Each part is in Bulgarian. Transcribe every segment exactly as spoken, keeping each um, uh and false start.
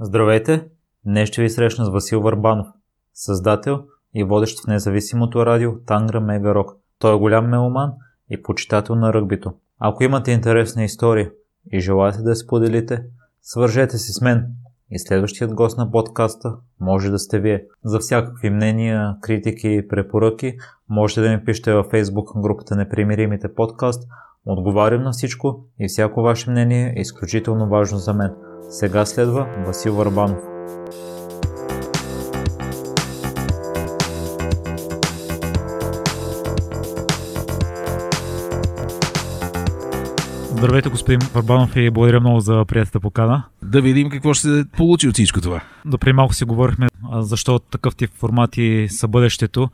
Здравейте! Днес ще ви срещна с Васил Върбанов, създател и водещ в независимото радио Тангра Мега Рок. Той е голям меломан и почитател на ръгбито. Ако имате интересна история и желаете да я споделите, свържете се с мен и следващият гост на подкаста може да сте вие. За всякакви мнения, критики и препоръки можете да ми пишете във Facebook групата Непримиримите подкаст. Отговарям на всичко и всяко ваше мнение е изключително важно за мен. Сега следва Васил Върбанов. Здравейте, господин Върбанов, и благодаря много за приятелата покана. Да видим какво ще се получи от всичко това. Да, преди малко си говорихме защо такъв тип формати са бъдещето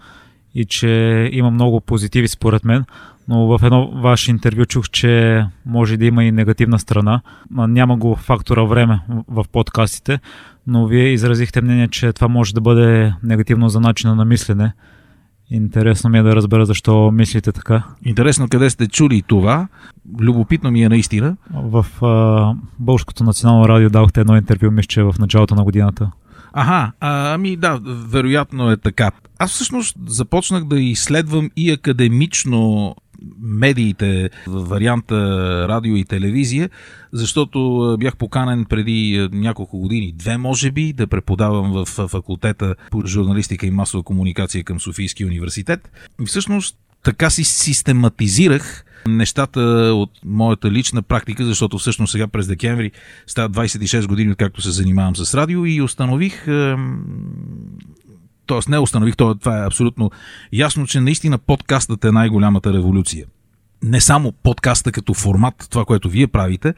и че има много позитиви според мен, но в едно ваше интервю чух, че може да има и негативна страна. Няма го фактора време в подкастите, но вие изразихте мнение, че това може да бъде негативно за начина на мислене. Интересно ми е да разбера защо мислите така. Интересно къде сте чули това. Любопитно ми е наистина. В а, Българското национално радио давахте едно интервю, мисля, в началото на годината. Аха, а, ами да, вероятно е така. Аз всъщност започнах да изследвам и академично медиите, варианта радио и телевизия, защото бях поканен преди няколко години, две може би, да преподавам в факултета по журналистика и масова комуникация към Софийски университет. И всъщност така си систематизирах нещата от моята лична практика, защото всъщност сега през декември става двайсет и шест години, откакто се занимавам с радио, и установих... Тоест не установих, това е абсолютно ясно, че наистина подкастът е най-голямата революция. Не само подкаста като формат, това, което вие правите,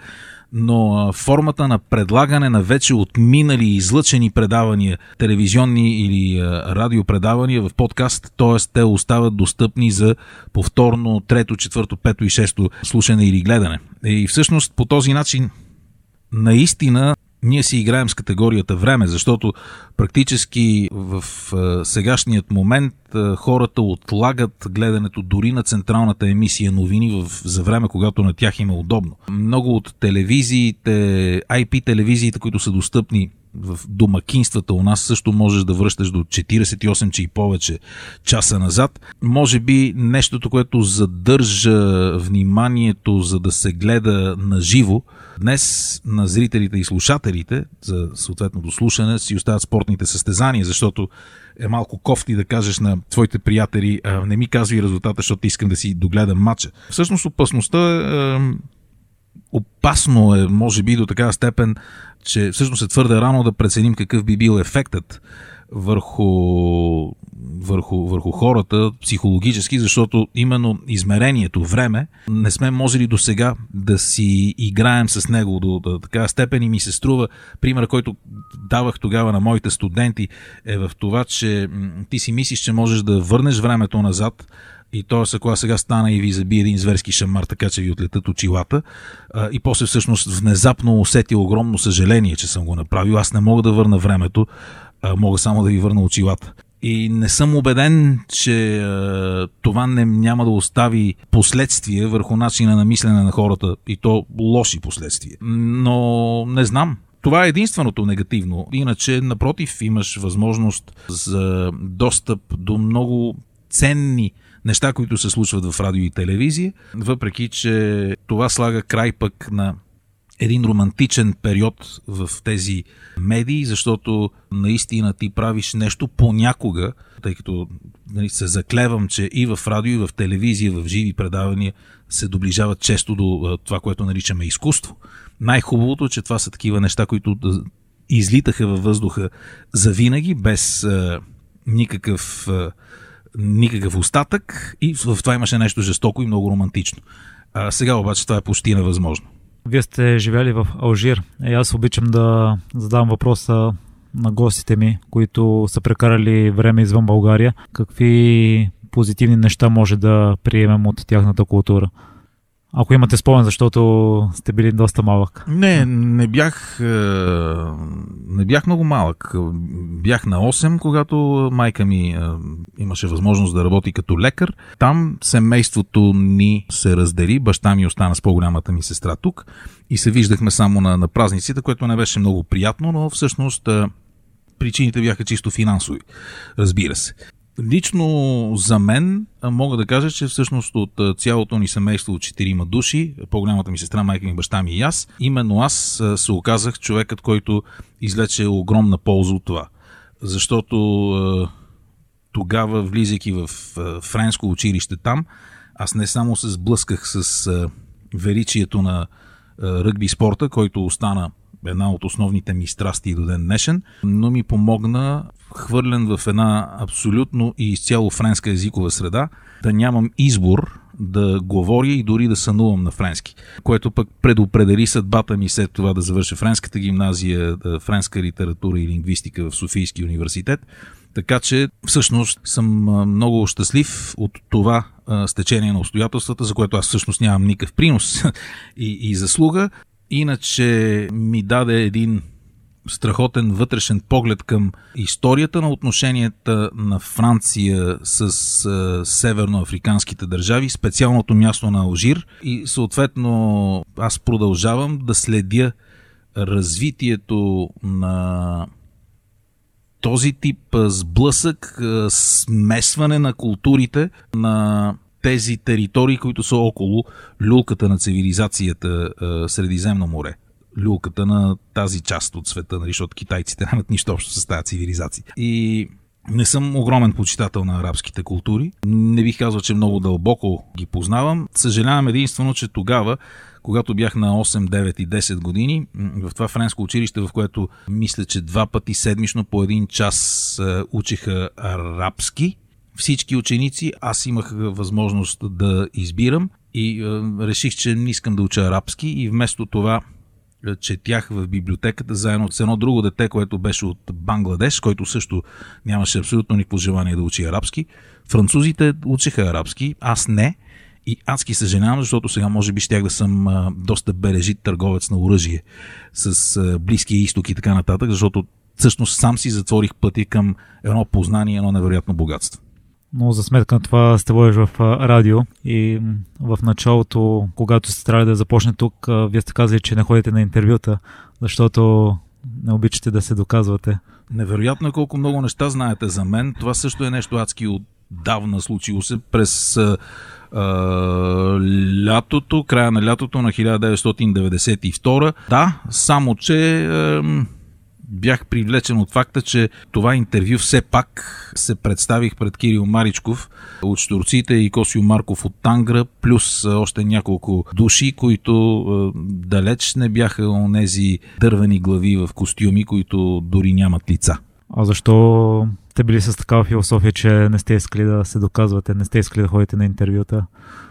но формата на предлагане на вече отминали излъчени предавания, телевизионни или радиопредавания в подкаст, т.е. те остават достъпни за повторно трето, четвърто, пето и шесто слушане или гледане. И всъщност по този начин наистина ние си играем с категорията време, защото практически в сегашният момент хората отлагат гледането дори на централната емисия новини в, за време, когато на тях им е удобно. Много от телевизиите, ай пи телевизиите, които са достъпни в домакинствата у нас, също можеш да връщаш до четирийсет и осем, че и повече часа назад. Може би нещото, което задържа вниманието, за да се гледа на живо днес на зрителите и слушателите за съответното слушане, си остават спортните състезания, защото е малко кофти да кажеш на твоите приятели: не ми казвай резултата, защото искам да си догледам матча. Всъщност опасността е... Опасно е, може би, до такава степен, че всъщност е твърде рано да преценим какъв би бил ефектът върху, върху, върху хората психологически, защото именно измерението време не сме можели до сега да си играем с него до, до такава степен. И ми се струва, пример, който давах тогава на моите студенти, е в това, че ти си мислиш, че можеш да върнеш времето назад. И т.е. ако сега стана и ви заби един зверски шамар, така че ви отлетат очилата, и после всъщност внезапно усети огромно съжаление, че съм го направил, аз не мога да върна времето, мога само да ви върна очилата. И не съм убеден, че това не, няма да остави последствия върху начина на мислене на хората, и то лоши последствия. Но не знам. Това е единственото негативно. Иначе, напротив, имаш възможност за достъп до много ценни неща, които се случват в радио и телевизия, въпреки че това слага край пък на един романтичен период в тези медии, защото наистина ти правиш нещо понякога, тъй като, нали, се заклевам, че и в радио, и в телевизия, в живи предавания се доближават често до това, което наричаме изкуство. Най-хубавото е, че това са такива неща, които излитаха във въздуха завинаги, без а, никакъв... А, никакъв остатък, и в това имаше нещо жестоко и много романтично. А сега обаче това е почти невъзможно. Вие сте живели в Алжир. Е, аз обичам да задавам въпроса на гостите ми, които са прекарали време извън България. Какви позитивни неща може да приемем от тяхната култура? Ако имате спомен, защото сте били доста малък. Не, не бях, не бях много малък. Бях на осем, когато майка ми имаше възможност да работи като лекар. Там семейството ни се раздели. Баща ми остана с по-голямата ми сестра тук и се виждахме само на, на празниците, което не беше много приятно, но всъщност причините бяха чисто финансови, разбира се. Лично за мен мога да кажа, че всъщност от цялото ни семейство от четирима души, по-голямата ми сестра, майка ми, баща ми и аз, именно аз се оказах човекът, който излече огромна полза от това. Защото тогава, влизайки в френско училище там, аз не само се сблъсках с величието на ръгби спорта, който остана една от основните ми страсти до ден днешен, но ми помогна, хвърлен в една абсолютно и изцяло френска езикова среда, да нямам избор да говоря и дори да сънувам на френски, което пък предопредели съдбата ми след това да завърша френската гимназия, френска литература и лингвистика в Софийски университет. Така че всъщност съм много щастлив от това стечение на обстоятелствата, за което аз всъщност нямам никакъв принос и, и заслуга. Иначе ми даде един страхотен вътрешен поглед към историята на отношенията на Франция с северноафриканските държави, специалното място на Алжир, и съответно аз продължавам да следя развитието на този тип сблъсък, смесване на културите на тези територии, които са около люлката на цивилизацията Средиземно море. Люлката на тази част от света, защото китайците нямат нищо общо с тази цивилизация. И не съм огромен почитател на арабските култури. Не бих казал, че много дълбоко ги познавам. Съжалявам единствено, че тогава, когато бях на осем, девет и десет години, в това френско училище, в което мисля, че два пъти седмично по един час учиха арабски, всички ученици, аз имах възможност да избирам и е, реших, че не искам да уча арабски и вместо това е, четях в библиотеката заедно с едно друго дете, което беше от Бангладеш, който също нямаше абсолютно никакво желание да учи арабски. Французите учеха арабски, аз не, и адски съжалявам, защото сега може би щях да съм е, доста бележит търговец на оръжие с е, Близкия изток и така нататък, защото всъщност сам си затворих пъти към едно познание, едно невероятно богатство. Но за сметка на това сте водиш в радио и в началото, когато сте трябва да започне тук, вие сте казали, че не ходите на интервюта, защото не обичате да се доказвате. Невероятно колко много неща знаете за мен. Това също е нещо адски отдавна случило се през а, а, лятото, края на лятото на хиляда деветстотин деветдесет и втора. Да, само че... А, бях привлечен от факта, че това интервю все пак се представих пред Кирил Маричков от Щурците и Косьо Марков от Тангра, плюс още няколко души, които далеч не бяха онези дървени глави в костюми, които дори нямат лица. А защо сте били с такава философия, че не сте искали да се доказвате, не сте искали да ходите на интервюта?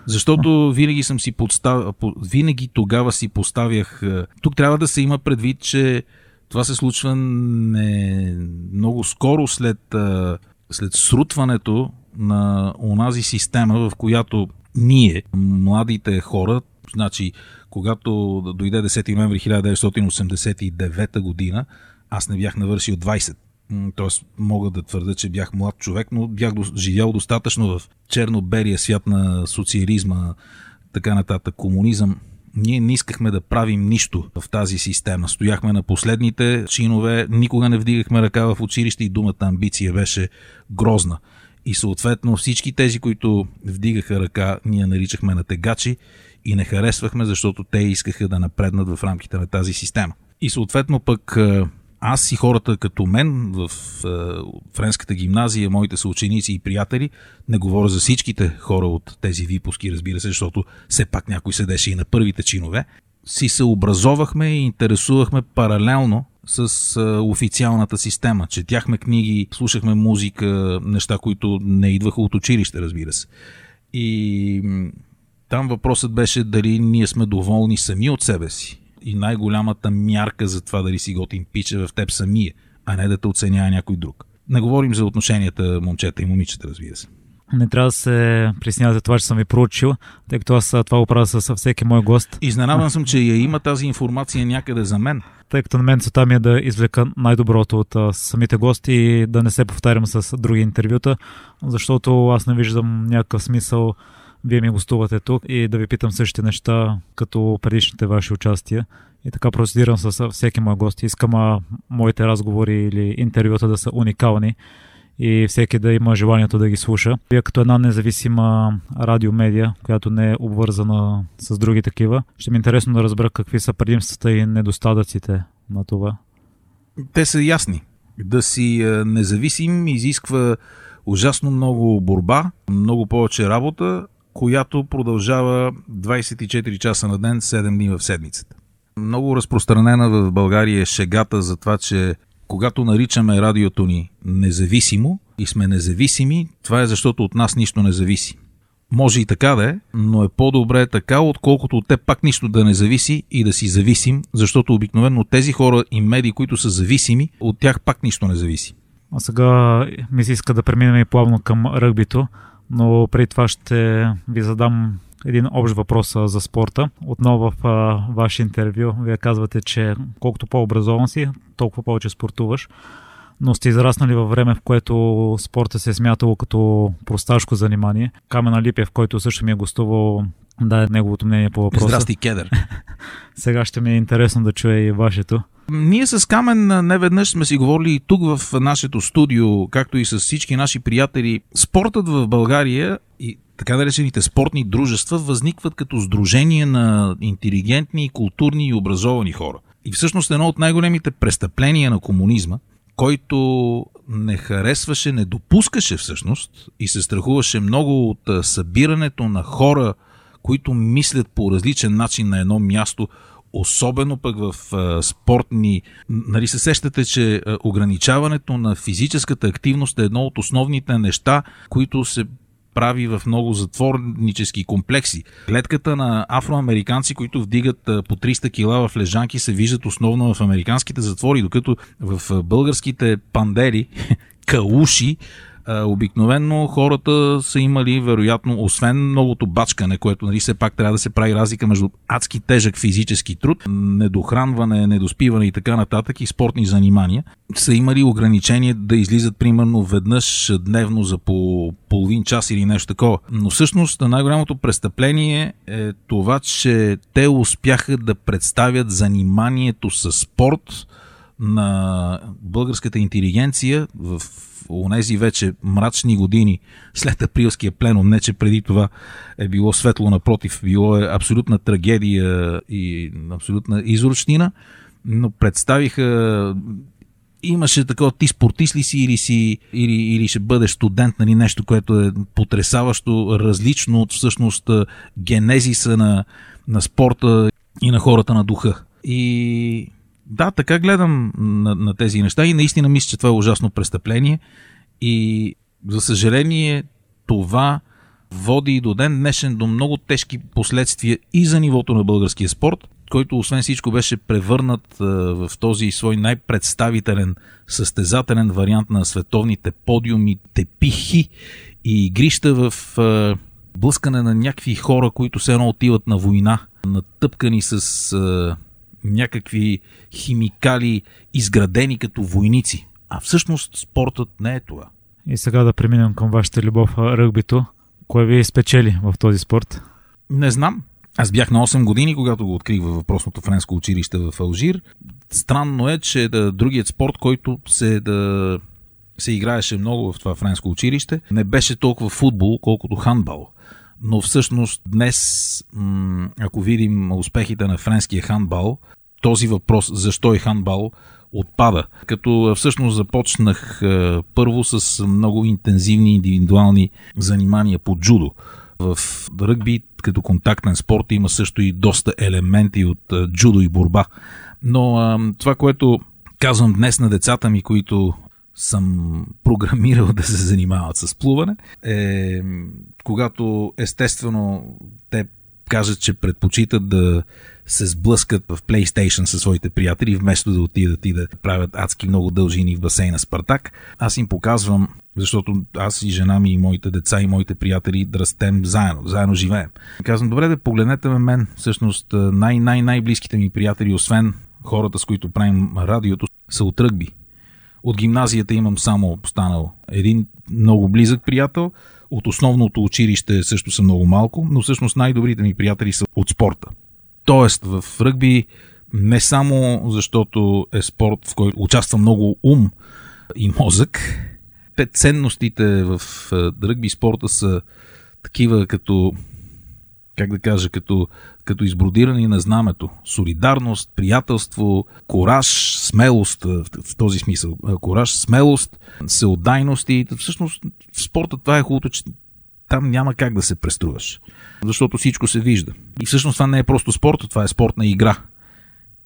Защото винаги съм си подстав... винаги тогава си поставях... Тук трябва да се има предвид, че това се случва не... много скоро след, след срутването на онази система, в която ние, младите хора, значи, когато дойде десети ноември хиляда деветстотин осемдесет и девета година, аз не бях навършил двайсет. Тоест, мога да твърда, че бях млад човек, но бях живял достатъчно в черно-белия свят на социализма, така нататък, комунизъм. Ние не искахме да правим нищо в тази система. Стояхме на последните чинове, никога не вдигахме ръка в училище и думата амбиция беше грозна. И съответно всички тези, които вдигаха ръка, ние наричахме на тегачи и не харесвахме, защото те искаха да напреднат в рамките на тази система. И съответно пък аз и хората като мен в френската гимназия, моите съученици и приятели, не говоря за всичките хора от тези випуски, разбира се, защото все пак някой седеше и на първите чинове, си се образовахме и интересувахме паралелно с официалната система. Четяхме книги, слушахме музика, неща, които не идваха от училище, разбира се. И там въпросът беше дали ние сме доволни сами от себе си. И най-голямата мярка за това дали си готин пича в теб самия, а не да те оценява някой друг. Не говорим за отношенията момчета и момичета, разбира се. Не трябва да се преснява за това, че съм ви проучил, тъй като аз това го правя с всеки мой гост. Изненадан съм, че я има тази информация някъде за мен. Тъй като на мен целта ми е да извлека най-доброто от а, самите гости и да не се повтарям с други интервюта, защото аз не виждам някакъв смисъл вие ми гостувате тук и да ви питам същите неща, като предишните ваши участия. И така процедирам с всеки мой гост. Искам а, моите разговори или интервюта да са уникални и всеки да има желанието да ги слуша. Вие като една независима радиомедия, която не е обвързана с други такива, ще ми е интересно да разбера какви са предимствата и недостатъците на това. Те са ясни. Да си независим изисква ужасно много борба, много повече работа, която продължава двайсет и четири часа на ден, седем дни в седмицата. Много разпространена в България е шегата за това, че когато наричаме радиото ни независимо и сме независими, това е защото от нас нищо не зависи. Може и така да е, но е по-добре така, отколкото от те пак нищо да не зависи и да си зависим, защото обикновено тези хора и медии, които са зависими, от тях пак нищо не зависи. А сега ми се иска да преминем и плавно към ръгбито, но преди това ще ви задам един общ въпрос за спорта. Отново в а, ваше интервю вие казвате, че колкото по-образован си, толкова повече спортуваш, но сте израснали във време, в което спорта се е смятало като просташко занимание. Камена Липев, който също ми е гостувал, даде неговото мнение по въпроса. Здрасти, кедър! Сега ще ми е интересно да чуя и вашето. Ние с Камен неведнъж сме си говорили и тук в нашето студио, както и с всички наши приятели. Спортът в България и така наречените спортни дружества възникват като сдружение на интелигентни, културни и образовани хора. И всъщност едно от най-големите престъпления на комунизма, който не харесваше, не допускаше всъщност и се страхуваше много от събирането на хора, които мислят по различен начин на едно място, особено пък в спортни... Нали се сещате, че ограничаването на физическата активност е едно от основните неща, които се прави в много затворнически комплекси. Гледката на афроамериканци, които вдигат по триста кила в лежанки, се виждат основно в американските затвори, докато в българските пандери, кауши, обикновено хората са имали, вероятно, освен многото бачкане, което нали, все пак трябва да се прави разлика между адски тежък физически труд, недохранване, недоспиване и така нататък и спортни занимания, са имали ограничение да излизат примерно веднъж дневно за по половин час или нещо такова. Но всъщност най-голямото престъпление е това, че те успяха да представят заниманието със спорт на българската интелигенция в онези вече мрачни години след априлския пленум, не че преди това е било светло, напротив, било е абсолютна трагедия и абсолютна изручнина, но представиха, имаше такова, ти спортист ли си или, си, или, или ще бъдеш студент, нали, нещо, което е потресаващо, различно от всъщност генезиса на, на спорта и на хората на духа. И... Да, така гледам на, на тези неща и наистина мисля, че това е ужасно престъпление и за съжаление това води и до ден днешен до много тежки последствия и за нивото на българския спорт, който освен всичко беше превърнат а, в този свой най-представителен състезателен вариант на световните подиуми, тепихи и игрища в а, блъскане на някакви хора, които все едно отиват на война, натъпкани с... А, някакви химикали, изградени като войници. А всъщност спортът не е това. И сега да преминем към вашата любов, ръгбито. Кое ви спечели в този спорт? Не знам. Аз бях на осем години, когато го открих във въпросното френско училище в Алжир. Странно е, че да, другият спорт, който се, да, се играеше много в това френско училище, не беше толкова футбол, колкото хандбал. Но всъщност днес, ако видим успехите на френския хандбал, този въпрос защо е хандбал отпада. Като всъщност започнах първо с много интензивни индивидуални занимания по джудо. В ръгби като контактен спорт има също и доста елементи от джудо и борба. Но това, което казвам днес на децата ми, които съм програмирал да се занимават с плуване, е, когато естествено те кажат, че предпочитат да се сблъскат в PlayStation със своите приятели, вместо да отидат и да правят адски много дължини в басейна Спартак. Аз им показвам Защото аз и жена ми, и моите деца, и моите приятели да растем заедно, заедно живеем. Казвам, добре, да погледнете ме мен, всъщност най-най-най-близките ми приятели, освен хората, с които правим радиото, са от ръгби. От гимназията имам само останал един много близък приятел, от основното училище също са много малко, но всъщност най-добрите ми приятели са от спорта. Тоест в ръгби не само защото е спорт, в който участва много ум и мозък, пет ценностите в ръгби спорта са такива като, как да кажа, като, като избродирани на знамето. Солидарност, приятелство, кураж, смелост, в този смисъл, кураж, смелост, всеотдайност и всъщност в спорта това е хубавото, че там няма как да се преструваш, защото всичко се вижда. И всъщност това не е просто спорт, това е спортна игра.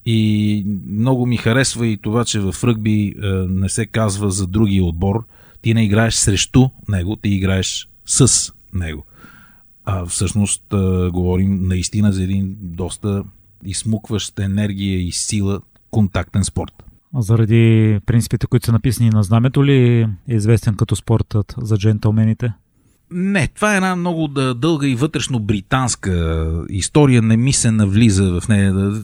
И много ми харесва и това, че в ръгби не се казва за другия отбор, ти не играеш срещу него, ти играеш с него. А всъщност говорим наистина за един доста изсмукващ енергия и сила контактен спорт. А заради принципите, които са написани на знамето ли е известен като спортът за джентълмените? Не, това е една много дълга и вътрешно британска история, не ми се навлиза в нея.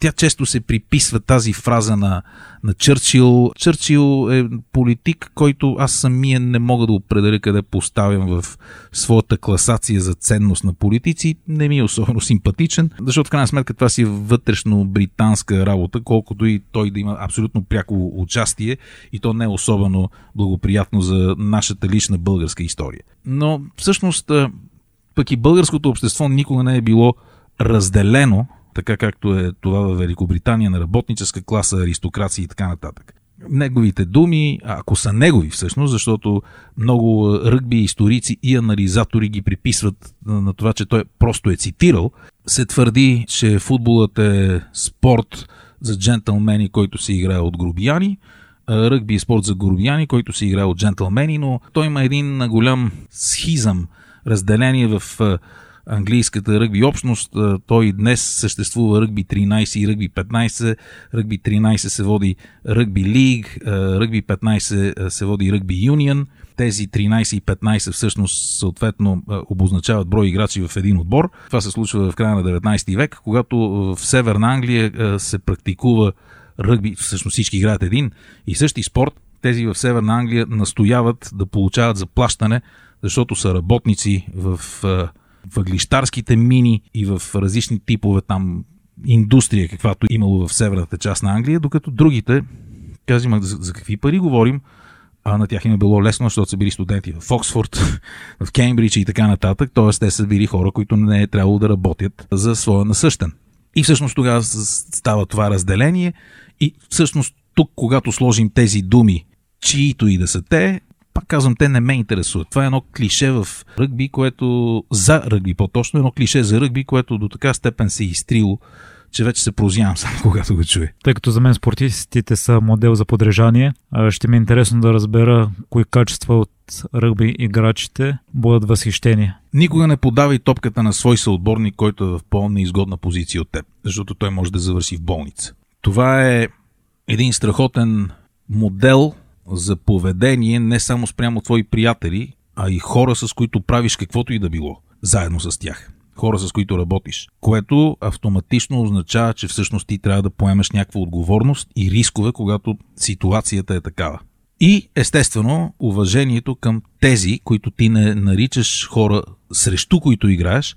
Тя често се приписва тази фраза на, на Чърчил. Чърчил е политик, който аз самия не мога да определя къде поставям в своята класация за ценност на политици. Не ми е особено симпатичен, защото в крайна сметка това си е вътрешно британска работа, колкото и той да има абсолютно пряко участие и то не е особено благоприятно за нашата лична българска история. Но всъщност пък и българското общество никога не е било разделено така както е това в Великобритания на работническа класа, аристокрация и така нататък. Неговите думи, ако са негови всъщност, защото много ръгби историци и анализатори ги приписват на това, че той просто е цитирал, се твърди, че футболът е спорт за джентълмени, който се играе от грубияни, ръгби е спорт за грубияни, който се играе от джентълмени, но той има един голям схизъм, разделение в английската ръгби общност. Той днес съществува ръгби тринайсет и ръгби петнайсет. Ръгби тринайсет се води ръгби лиг, ръгби петнайсет се води ръгби юнион. Тези тринайсет и петнайсет всъщност съответно обозначават брой играчи в един отбор. Това се случва в края на деветнайсети век, когато в Северна Англия се практикува ръгби, всъщност всички играят един и същи спорт. Тези в Северна Англия настояват да получават заплащане, защото са работници в въглищарските мини и в различни типове там индустрия, каквато имало в северната част на Англия, докато другите, казваме за какви пари говорим, а на тях им е било лесно, защото са били студенти в Оксфорд, в Кембридж и така нататък, т.е. те са били хора, които не е трябвало да работят за своя насъщен. И всъщност тогава става това разделение и всъщност тук, когато сложим тези думи, чието и да са те, пак казвам, те не ме интересуват. Това е едно клише в ръгби, което за ръгби по-точно, едно клише за ръгби, което до така степен се изтрило, че вече се прозявам само когато го чуя. Тъй като за мен спортистите са модел за подражание, ще ми е интересно да разбера кои качества от ръгби играчите бъдат възхищени. Никога не подавай топката на свой съотборник, който е в по-неизгодна позиция от теб, защото той може да завърши в болница. Това е един страхотен модел за поведение не само спрямо твои приятели, а и хора, с които правиш каквото и да било, заедно с тях. Хора, с които работиш. Което автоматично означава, че всъщност ти трябва да поемеш някаква отговорност и рискове, когато ситуацията е такава. И, естествено, уважението към тези, които ти не наричаш хора срещу които играеш,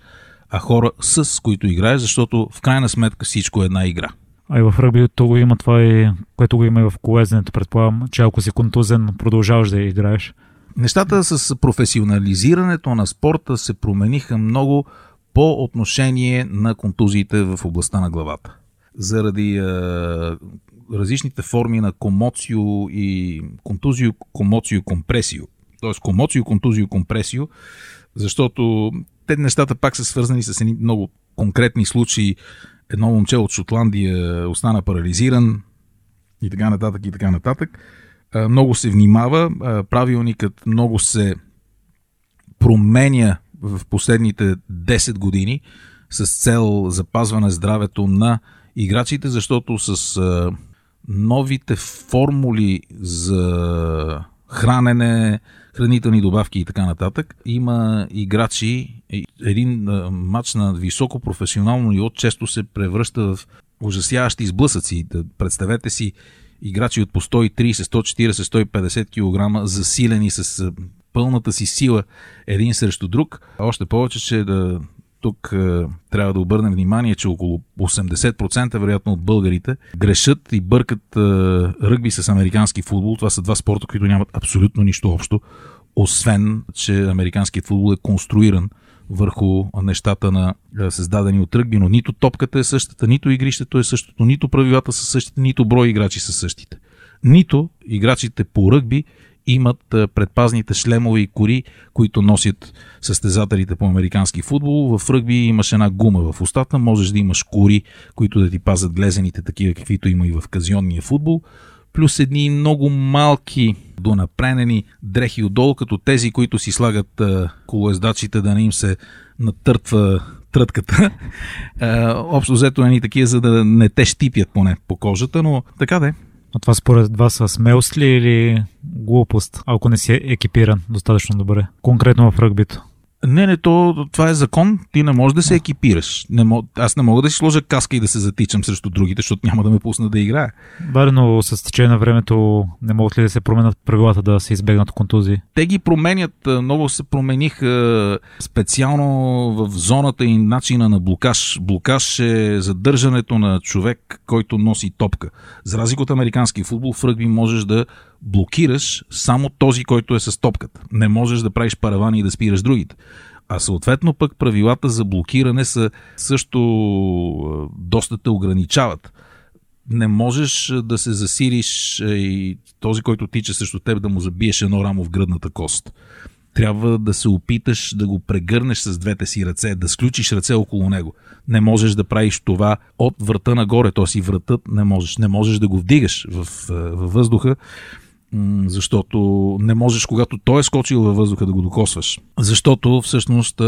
а хора с които играеш, защото в крайна сметка всичко е една игра. А и в ръгбито го има това, и, което го има и в колезенето, предполагам, че ако си контузен, продължаваш да играеш. Нещата с професионализирането на спорта се промениха много по отношение на контузиите в областта на главата. Заради е, различните форми на комоцио и контузио, комоцио, компресио. Тоест комоцио, контузио, компресио, защото те нещата пак са свързани с едни много конкретни случаи. Едно момче от Шотландия остана парализиран и така нататък и така нататък. Много се внимава, правилникът много се променя в последните десет години с цел запазване здравето на играчите, защото с новите формули за хранене, хранителни добавки и така нататък. Има играчи, един матч на високо професионално ниво често се превръща в ужасяващи сблъсъци. Представете си играчи от по сто и трийсет, сто и четирийсет, сто и петдесет килограма, засилени с пълната си сила един срещу друг. Още повече, че да, тук е, трябва да обърнем внимание, че около осемдесет процента вероятно от българите грешат и бъркат е, ръгби с американски футбол. Това са два спорта, които нямат абсолютно нищо общо, освен, че американският футбол е конструиран върху нещата на създадени от ръгби, но нито топката е същата, нито игрището е същото, нито правилата са същите, нито брой играчи са същите. Нито играчите по ръгби имат предпазните шлемове и кори, които носят състезателите по американски футбол. В ръгби имаш една гума в устата, можеш да имаш кори, които да ти пазят глезените, такива каквито има и в казионния футбол, плюс едни много малки донапренени дрехи отдолу, като тези, които си слагат а, колоездачите, да не им се натъртва трътката. А, общо взето едни такива, за да не те щипят поне по кожата, но така де. А това според вас са смелост ли или глупост, ако не си екипиран достатъчно добре, конкретно в ръгбито? Не, не, то, това е закон. Ти не можеш да се екипираш. Не мож... Аз не мога да си сложа каска и да се затичам срещу другите, защото няма да ме пусна да играя. Да, но с течение на времето не могат ли да се променят правилата, да се избегнат контузии? Те ги променят. Много се промениха специално в зоната и начина на блокаж. Блокаж е задържането на човек, който носи топка. За разлика от американски футбол, в ръгби можеш да блокираш само този, който е с топката. Не можеш да правиш паравани и да спираш другите. А съответно пък правилата за блокиране са също доста те ограничават. Не можеш да се засилиш и този, който тича срещу теб, да му забиеш едно рамо в гръдната кост. Трябва да се опиташ да го прегърнеш с двете си ръце, да сключиш ръце около него. Не можеш да правиш това от врата нагоре, т.е. и вратът не можеш. Не можеш да го вдигаш в, във въздуха, защото не можеш, когато той е скочил във въздуха, да го докосваш. Защото всъщност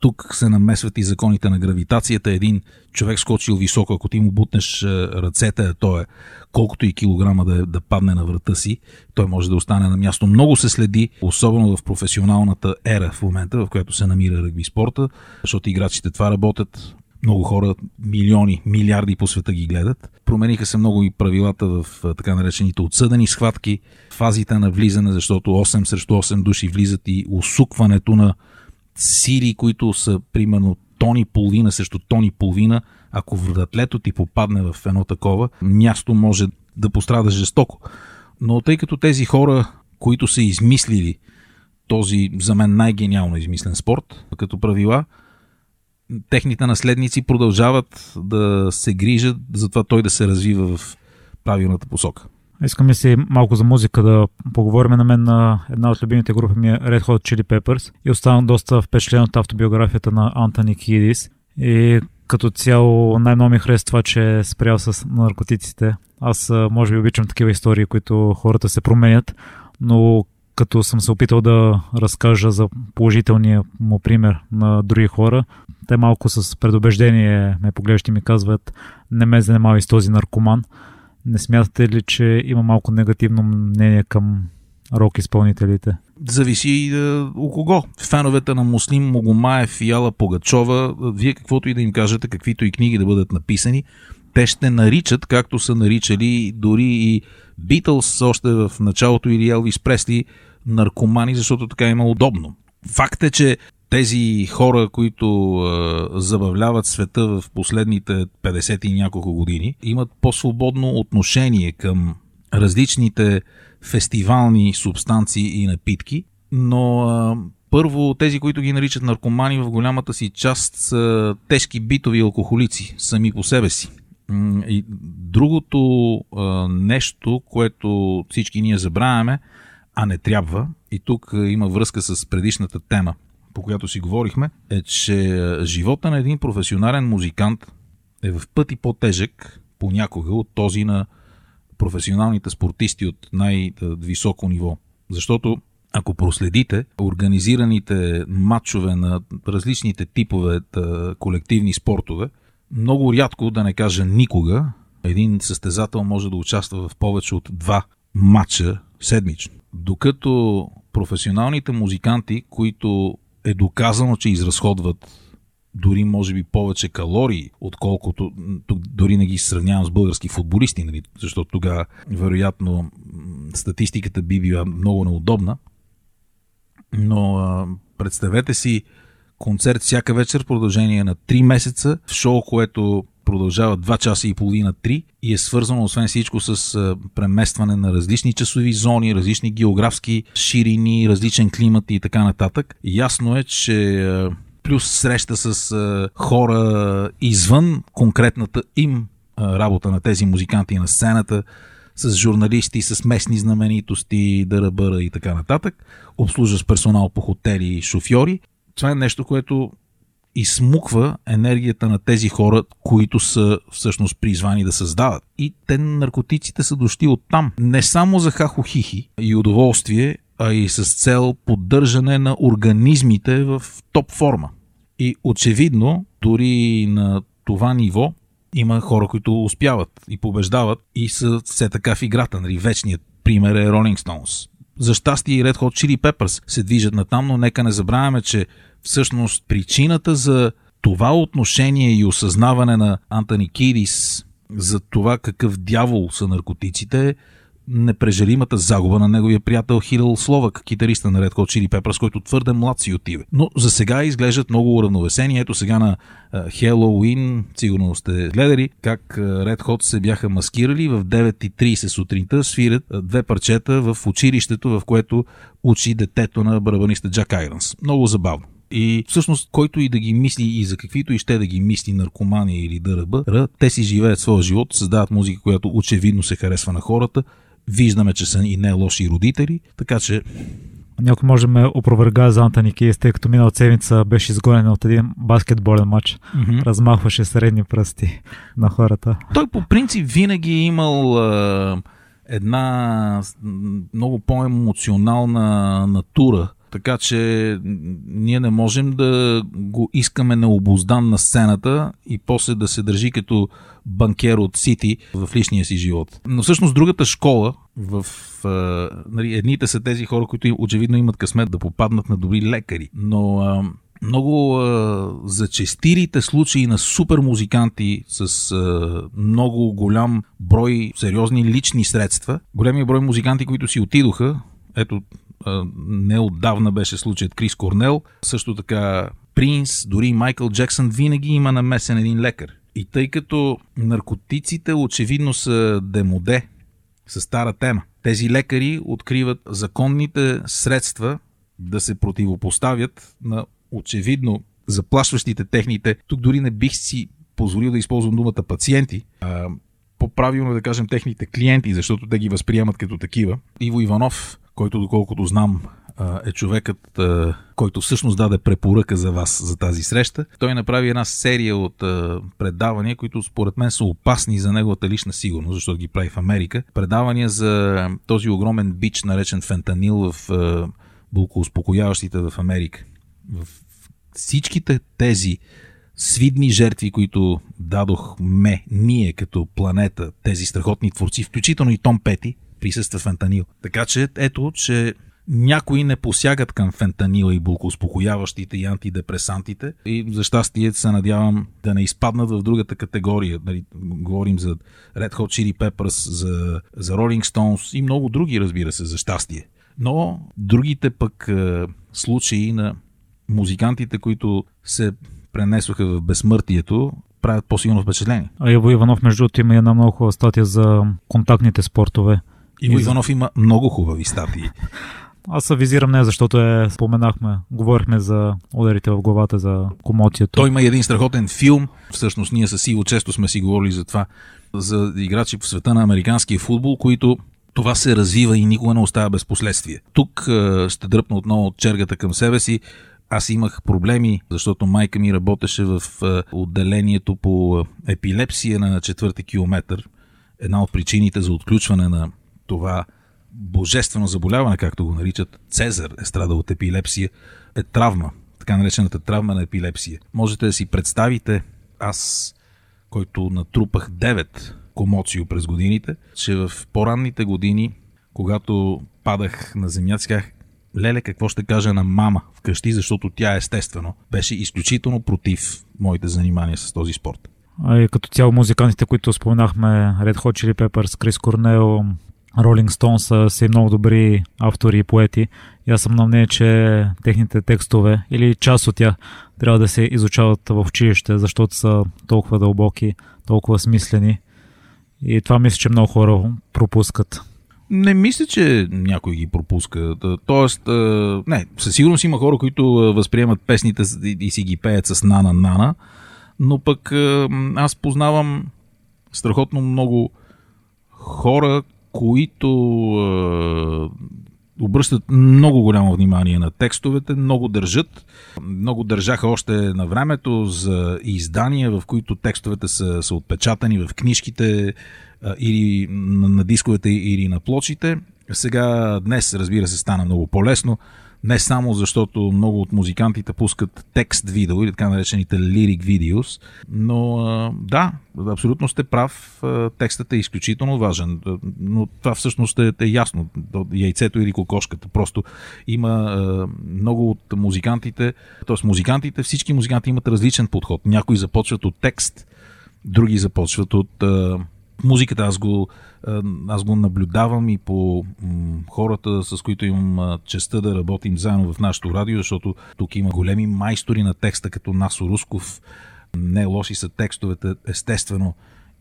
тук се намесват и законите на гравитацията. Един човек скочил високо, ако ти му бутнеш ръцете, той е колкото и килограма да, да падне на врата си, той може да остане на място. Много се следи, особено в професионалната ера в момента, в която се намира ръгби спорта, защото играчите това работят. Много хора, милиони, милиарди по света ги гледат. Промениха се много и правилата в така наречените отсъдени схватки, фазите на влизане, защото осем срещу осем души влизат и усукването на сили, които са примерно тони половина срещу тони половина. Ако вратлето ти попадне в едно такова място, може да пострада жестоко. Но тъй като тези хора, които са измислили този за мен най-гениално измислен спорт като правила, техните наследници продължават да се грижат за това той да се развива в правилната посока. Искаме си малко за музика да поговорим. На мен на една от любимите групи ми е Red Hot Chili Peppers и останах доста впечатлен от автобиографията на Антъни Кийдис и като цяло най-много ми харесва това, че е спрял с наркотиците. Аз може би обичам такива истории, които хората се променят, но като съм се опитал да разкажа за положителния му пример на други хора, те малко с предубеждение ме поглеждат и ми казват: не ме занимавай с този наркоман. Не смятате ли, че има малко негативно мнение към рок изпълнителите? Зависи е, у кого. Феновете на Муслим Магомаев и Алла Пугачова, вие каквото и да им кажете, каквито и книги да бъдат написани, те ще наричат, както са наричали дори и Битълс още в началото или Елвис Пресли, наркомани, защото така има удобно. Факт е, че тези хора, които е, забавляват света в последните петдесет и няколко години, имат по-свободно отношение към различните фестивални субстанции и напитки, но е, първо, тези, които ги наричат наркомани, в голямата си част са тежки битови алкохолици сами по себе си. И другото а, нещо, което всички ние забравяме, а не трябва, и тук има връзка с предишната тема, по която си говорихме, е, че живота на един професионален музикант е в пъти по-тежък понякога от този на професионалните спортисти от най-високо ниво. Защото ако проследите организираните матчове на различните типове колективни спортове, много рядко, да не кажа никога, един състезател може да участва в повече от два матча седмично. Докато професионалните музиканти, които е доказано, че изразходват дори може би повече калории, отколкото дори не ги сравнявам с български футболисти, нали? Защото тогава вероятно статистиката би била много неудобна. Но а, представете си концерт всяка вечер в продължение на три месеца, в шоу, което продължава два часа и половина-три и е свързано освен всичко с преместване на различни часови зони, различни географски ширини, различен климат и така нататък. Ясно е, че плюс среща с хора извън конкретната им работа на тези музиканти на сцената, с журналисти, с местни знаменитости, дърбъра и така нататък, обслужващ персонал по хотели и шофьори. Това е нещо, което изсмуква енергията на тези хора, които са всъщност призвани да създават. И те наркотиците са дошли оттам. Не само за хахохихи и удоволствие, а и с цел поддържане на организмите в топ форма. И очевидно, дори на това ниво, има хора, които успяват и побеждават и са все така в играта. Нали? Вечният пример е Ролинг Стоунс. За щастие и Red Hot Chili Peppers се движат натам, но нека не забравяме, че всъщност причината за това отношение и осъзнаване на Антъни Кийдис за това какъв дявол са наркотиците е непрежалимата загуба на неговия приятел Хилел Словак, китариста на Red Hot Chili Peppers, който твърде млад си отива. Но за сега изглеждат много уравновесени. Ето сега на Хелоуин, сигурно сте гледали, как Red Hot се бяха маскирали в девет и трийсет сутринта, свирят две парчета в училището, в което учи детето на барабаниста Джак Айрънс. Много забавно. И всъщност, който и да ги мисли и за каквито и ще да ги мисли наркомания или дърбъра, те си живеят своя живот, създават музика, която очевидно се харесва на хората. Виждаме, че са и не лоши родители, така че... Някой може да ме опровергава за Антъни Кийдис, тъй като миналата седмица беше изгонен от един баскетболен матч. Mm-hmm. Размахваше средни пръсти на хората. Той по принцип винаги е имал е, една много по-емоционална натура, така че ние не можем да го искаме необуздан на сцената и после да се държи като банкер от Сити в личния си живот. Но всъщност другата школа, в а, нали, едните са тези хора, които очевидно имат късмет да попаднат на добри лекари, но а, много а, зачестилите случаи на супер музиканти с а, много голям брой сериозни лични средства, големия брой музиканти, които си отидоха, ето неотдавна беше случаят Крис Корнел, също така Принц, дори Майкъл Джексън, винаги има намесен един лекар. И тъй като наркотиците очевидно са демоде, са стара тема, тези лекари откриват законните средства да се противопоставят на очевидно заплашващите техните. Тук дори не бих си позволил да използвам думата пациенти, а по-правилно да кажем техните клиенти, защото те ги възприемат като такива. Иво Иванов, който доколкото знам е човекът, който всъщност даде препоръка за вас за тази среща. Той направи една серия от предавания, които според мен са опасни за неговата лична сигурност, защото ги прави в Америка. Предавания за този огромен бич, наречен фентанил, в болкоуспокояващите в Америка. В всичките тези свидни жертви, които дадохме ние като планета, тези страхотни творци, включително и Том Пети, присъства фентанил. Така че ето, че някои не посягат към фентанила и болкоуспокояващите и антидепресантите и за щастие се надявам да не изпаднат в другата категория. Нали, говорим за Red Hot Chili Peppers, за, за Rolling Stones и много други, разбира се, за щастие. Но другите пък е, случаи на музикантите, които се пренесоха в безсмъртието, правят по-силно впечатление. А Иво Иванов, между другото, има една много хубава статия за контактните спортове. Иво и... Иванов има много хубави статии. Аз се визирам не, защото е, споменахме, говорихме за ударите в главата, за комоцията. Той има един страхотен филм, всъщност ние с Иво често сме си говорили за това, за играчи в света на американския футбол, които това се развива и никога не остава без последствия. Тук е, ще дръпна отново от чергата към себе си. Аз имах проблеми, защото майка ми работеше в отделението по епилепсия на четвърти километър. Една от причините за отключване на това божествено заболяване, както го наричат, Цезар е страдал от епилепсия, е травма, така наречената травма на епилепсия. Можете да си представите, аз, който натрупах девет комоцио през годините, че в по-ранните години, когато падах на земя, си казах, леле какво ще кажа на мама вкъщи, защото тя естествено беше изключително против моите занимания с този спорт. И като цяло музикантите, които споменахме, Red Hot Chili Peppers, Крис Корнел, Ролинг Стоунс са си много добри автори и поети. И аз съм на мнение, че техните текстове или част от тях трябва да се изучават в училище, защото са толкова дълбоки, толкова смислени. И това мисля, че много хора пропускат. Не мисля, че някой ги пропуска. Тоест, не, със сигурност има хора, които възприемат песните и си ги пеят с нана-нана, но пък аз познавам страхотно много хора, които е, обръщат много голямо внимание на текстовете, много държат, много държаха още на времето за издания, в които текстовете са, са отпечатани в книжките е, или на, на дисковете или на плочите. Сега, днес, разбира се, стана много по-лесно, не само защото много от музикантите пускат текст видео или така наречените lyric videos, но да, абсолютно сте прав, текстът е изключително важен, но това всъщност е, е ясно, яйцето или кокошката, просто има е, много от музикантите, т.е. музикантите, всички музиканти имат различен подход, някои започват от текст, други започват от... Е, музиката, аз го, аз го наблюдавам и по м, хората, с които имам честта да работим заедно в нашото радио, защото тук има големи майстори на текста, като Насо Русков. Не лоши са текстовете, естествено,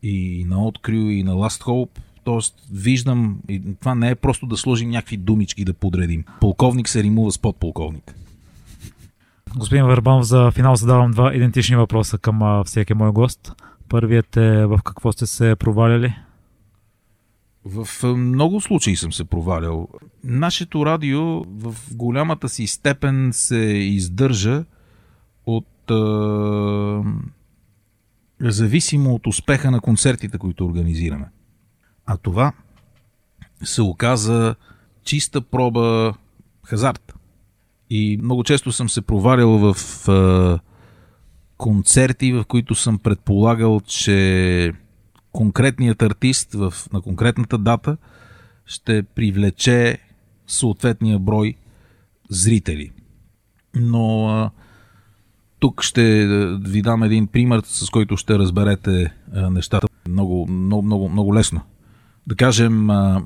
и на Открю, и на Last Hope. Тоест, виждам, и това не е просто да сложим някакви думички да подредим. Полковник се римува с подполковник. Господин Върбанов, за финал задавам два идентични въпроса към всеки мой гост. Първият е: в какво сте се проваляли? В много случаи съм се провалял. Нашето радио в голямата си степен се издържа от е, зависимо от успеха на концертите, които организираме. А това се оказа чиста проба хазарт. И много често съм се провалял в... Е, концерти, в които съм предполагал, че конкретният артист в, на конкретната дата ще привлече съответния брой зрители. Но а, тук ще ви дам един пример, с който ще разберете а, нещата много, много, много, много лесно. Да кажем, а,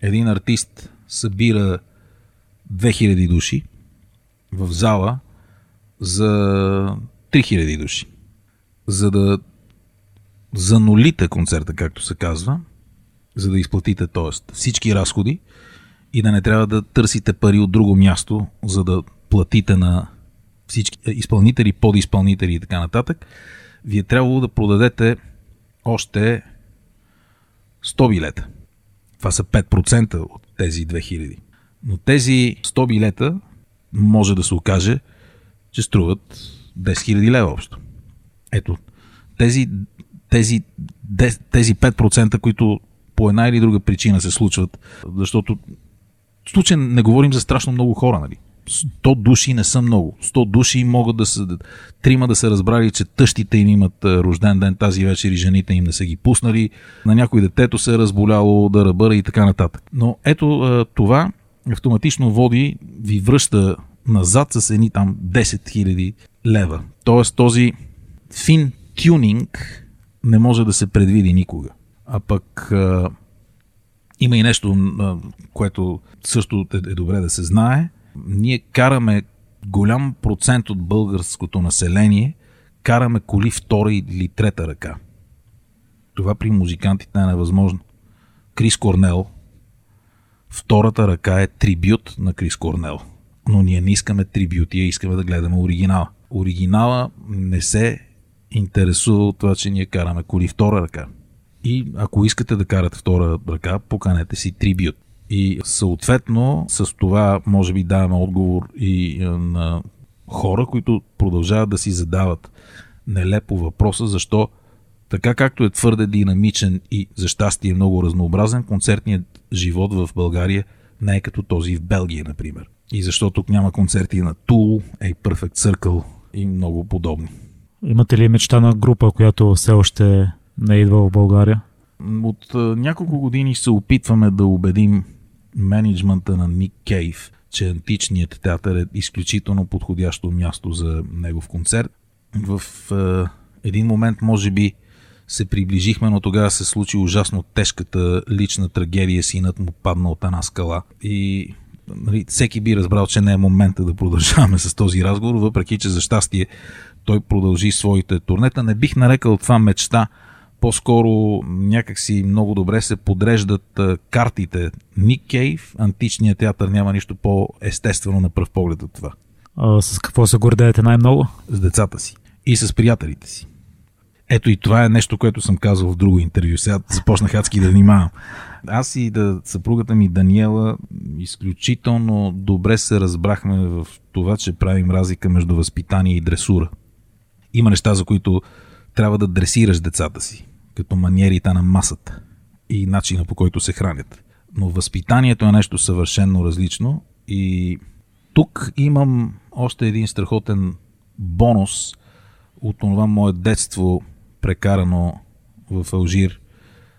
един артист събира две хиляди души в зала за три хиляди души. За да занулите концерта, както се казва, за да изплатите, т.е. всички разходи и да не трябва да търсите пари от друго място, за да платите на всички изпълнители, подизпълнители и така нататък, вие трябвало да продадете още сто билета. Това са пет процента от тези две хиляди. Но тези сто билета може да се окаже, че струват десет хиляди лева общо. Ето, тези, тези, тези пет процента, които по една или друга причина се случват, защото в случай не говорим за страшно много хора, нали? сто души не са много. сто души могат да са, трима да са разбрали, че тъщите им имат рожден ден тази вечер и жените им не са ги пуснали, на някой детето се е разболяло да ръбъра и така нататък. Но ето това автоматично води, ви връща назад с едни там десет хиляди лева. Тоест този фин тюнинг не може да се предвиди никога. А пък а, има и нещо, а, което също е, е добре да се знае. Ние караме голям процент от българското население, караме коли втора или трета ръка. Това при музикантите е невъзможно. Крис Корнел, втората ръка е трибют на Крис Корнел. Но ние не искаме трибюти, а искаме да гледаме оригинала. Оригинала не се интересува от това, че ние караме коли втора ръка. И ако искате да карате втора ръка, поканете си трибют. И съответно с това може би даваме отговор и на хора, които продължават да си задават нелепо въпроса, защо така както е твърде динамичен и за щастие много разнообразен, концертният живот в България не е като този в Белгия, например. И защо тук няма концерти на Tool, A Perfect Circle и много подобни. Имате ли мечта на група, която все още не идва в България? От няколко години се опитваме да убедим менеджмента на Nick Cave, че античният театър е изключително подходящо място за негов концерт. В е, един момент, може би, се приближихме, но тогава се случи ужасно тежката лична трагедия. Синът му падна от една скала и нали, всеки би разбрал, че не е момента да продължаваме с този разговор, въпреки че за щастие той продължи своите турнета. Не бих нарекал това мечта, по-скоро някакси много добре се подреждат картите. Ник Кейв, античният театър, няма нищо по-естествено на пръв поглед от това. А, с какво се гордеете най-много? С децата си и с приятелите си. Ето и това е нещо, което съм казал в друго интервю. Сега започнах адски да внимавам. Аз и да, съпругата ми Даниела изключително добре се разбрахме в това, че правим разлика между възпитание и дресура. Има неща, за които трябва да дресираш децата си, като маниерите на масата и начина, по който се хранят. Но възпитанието е нещо съвършенно различно и тук имам още един страхотен бонус от това мое детство, прекарано в Алжир.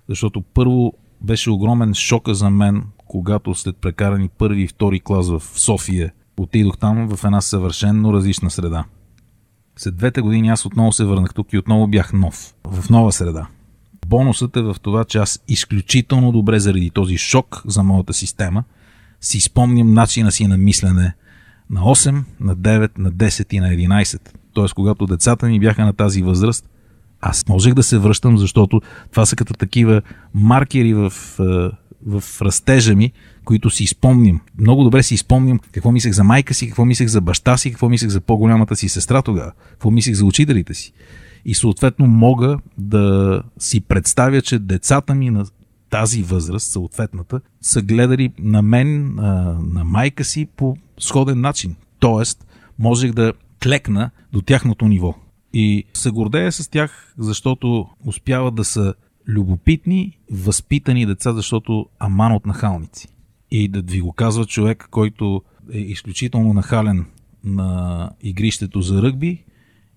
Защото първо беше огромен шока за мен, когато след прекарани първи и втори клас в София отидох там в една съвършенно различна среда. След двете години аз отново се върнах тук и отново бях нов, в нова среда. Бонусът е в това, че аз изключително добре заради този шок за моята система си спомням начина си на мислене на осем, на девет, на десет и на единайсет. Тоест, когато децата ми бяха на тази възраст, аз можех да се връщам, защото това са като такива маркери в, в растежа ми, които си спомням. Много добре си спомням какво мислех за майка си, какво мислех за баща си, какво мислех за по-голямата си сестра тогава, какво мислех за учителите си. И съответно мога да си представя, че децата ми на тази възраст, съответната, са гледали на мен, на майка си по сходен начин. Тоест, можех да клекна до тяхното ниво. И се гордея с тях, защото успяват да са любопитни, възпитани деца, защото аман от нахалници. И да ви го казва човек, който е изключително нахален на игрището за ръгби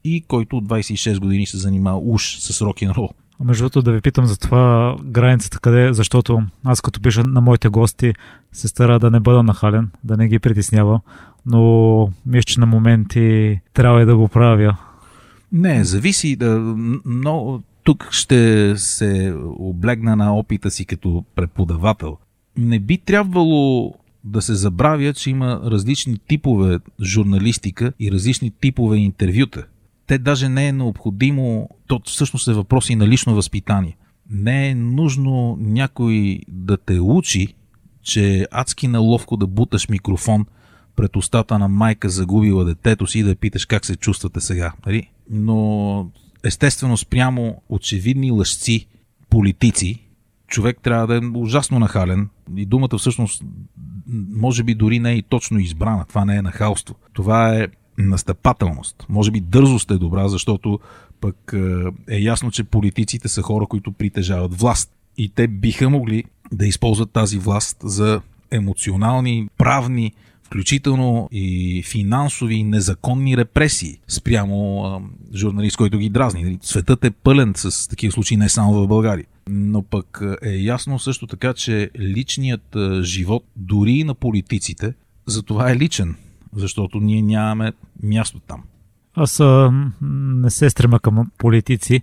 и който от двайсет и шест години се занимава уж с рок-н-рол. Между другото, да ви питам за това границата къде, защото аз като пиша на моите гости се стара да не бъда нахален, да не ги притеснява, но мисля, че на моменти трябва и да го правя. Не, зависи, да, но тук ще се облегна на опита си като преподавател. Не би трябвало да се забравя, че има различни типове журналистика и различни типове интервюта. Те даже не е необходимо, то всъщност е въпрос и на лично възпитание. Не е нужно някой да те учи, че адски неловко да буташ микрофон пред устата на майка, загубила детето си, и да питаш как се чувствате сега. Нали? Но естествено спрямо очевидни лъжци, политици, човек трябва да е ужасно нахален и думата всъщност може би дори не е и точно избрана. Това не е нахалство. Това е настъпателност. Може би дързост е добра, защото пък е ясно, че политиците са хора, които притежават власт. И те биха могли да използват тази власт за емоционални, правни, включително и финансови незаконни репресии спрямо а, журналист, който ги дразни. Светът е пълен с такива случаи не само в България. Но пък е ясно също така, че личният живот, дори и на политиците, затова е личен, защото ние нямаме място там. Аз а, не се стрема към политици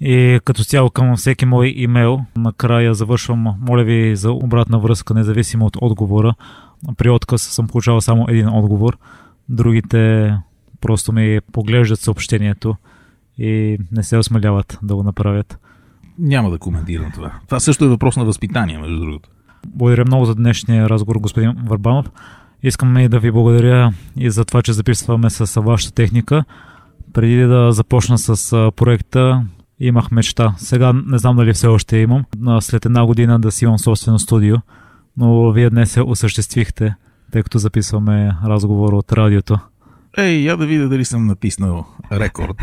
и като цяло към всеки мой имейл. Накрая завършвам, моля ви за обратна връзка, независимо от отговора. При отказ съм получавал само един отговор. Другите просто ми поглеждат съобщението и не се осмеляват да го направят. Няма да коментирам това. Това също е въпрос на възпитание, между другото. Благодаря много за днешния разговор, господин Върбанов. Искам и да ви благодаря и за това, че записваме с вашата техника. Преди да започна с проекта, имах мечта. Сега не знам дали все още имам. След една година да си имам собствено студио. Но вие днес се осъществихте, тъй като записваме разговор от радиото. Ей, я да видя дали съм натиснал рекорд.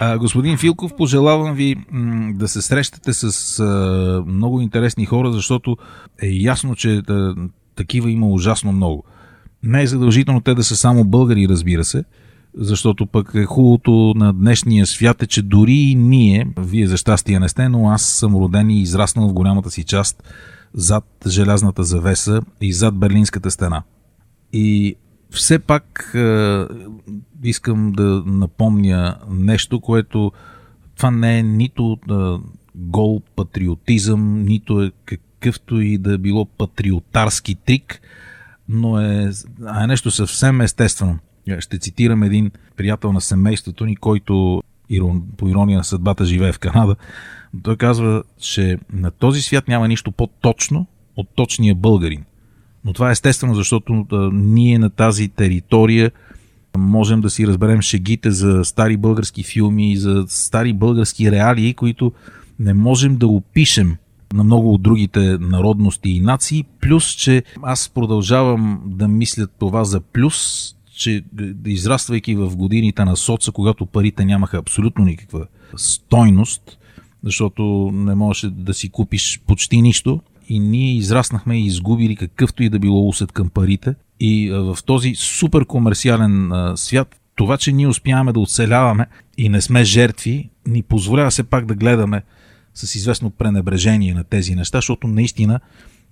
а, господин Филков, пожелавам ви м- да се срещате с а, много интересни хора, защото е ясно, че а, такива има ужасно много. Не е задължително те да са само българи, разбира се, защото пък е хубавото на днешния свят е, че дори и ние, вие за щастие не сте, но аз съм роден и израснал в голямата си част зад желязната завеса и зад Берлинската стена. И все пак е, искам да напомня нещо, което това не е нито е, гол патриотизъм, нито е какъвто и да било патриотарски трик, но е, е нещо съвсем естествено. Ще цитирам един приятел на семейството ни, който по ирония на съдбата живее в Канада. Той казва, че на този свят няма нищо по-точно от точния българин. Но това е естествено, защото ние на тази територия можем да си разберем шегите за стари български филми, за стари български реалии, които не можем да опишем на много от другите народности и нации. Плюс, че аз продължавам да мисля това за плюс, че израствайки в годините на соца, когато парите нямаха абсолютно никаква стойност, защото не можеше да си купиш почти нищо, и ние израснахме и изгубили какъвто и да било усет към парите. И в този супер комерциален свят, това, че ние успяваме да оцеляваме и не сме жертви, ни позволява все пак да гледаме с известно пренебрежение на тези неща, защото наистина,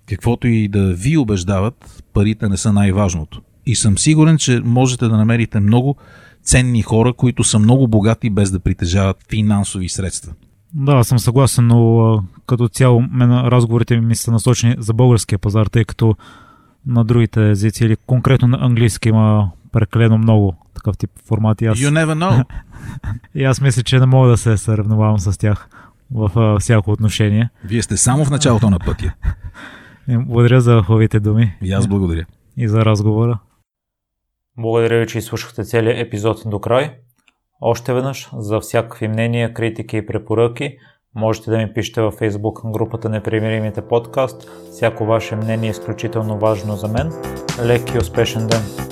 каквото и да ви убеждават, парите не са най-важното. И съм сигурен, че можете да намерите много ценни хора, които са много богати, без да притежават финансови средства. Да, съм съгласен, но като цяло мен разговорите ми са насочени за българския пазар, тъй като на другите езици или конкретно на английски има прекалено много такъв тип формати. Аз... You never know. И аз мисля, че не мога да се съревновавам с тях в всяко отношение. Вие сте само в началото на пътя. Благодаря за хубавите думи. И аз благодаря. И за разговора. Благодаря ви, че изслушахте целият епизод до край. Още веднъж, за всякакви мнения, критики и препоръки, можете да ми пишете във Facebook групата Непримиримите подкаст. Всяко ваше мнение е изключително важно за мен. Лек и успешен ден!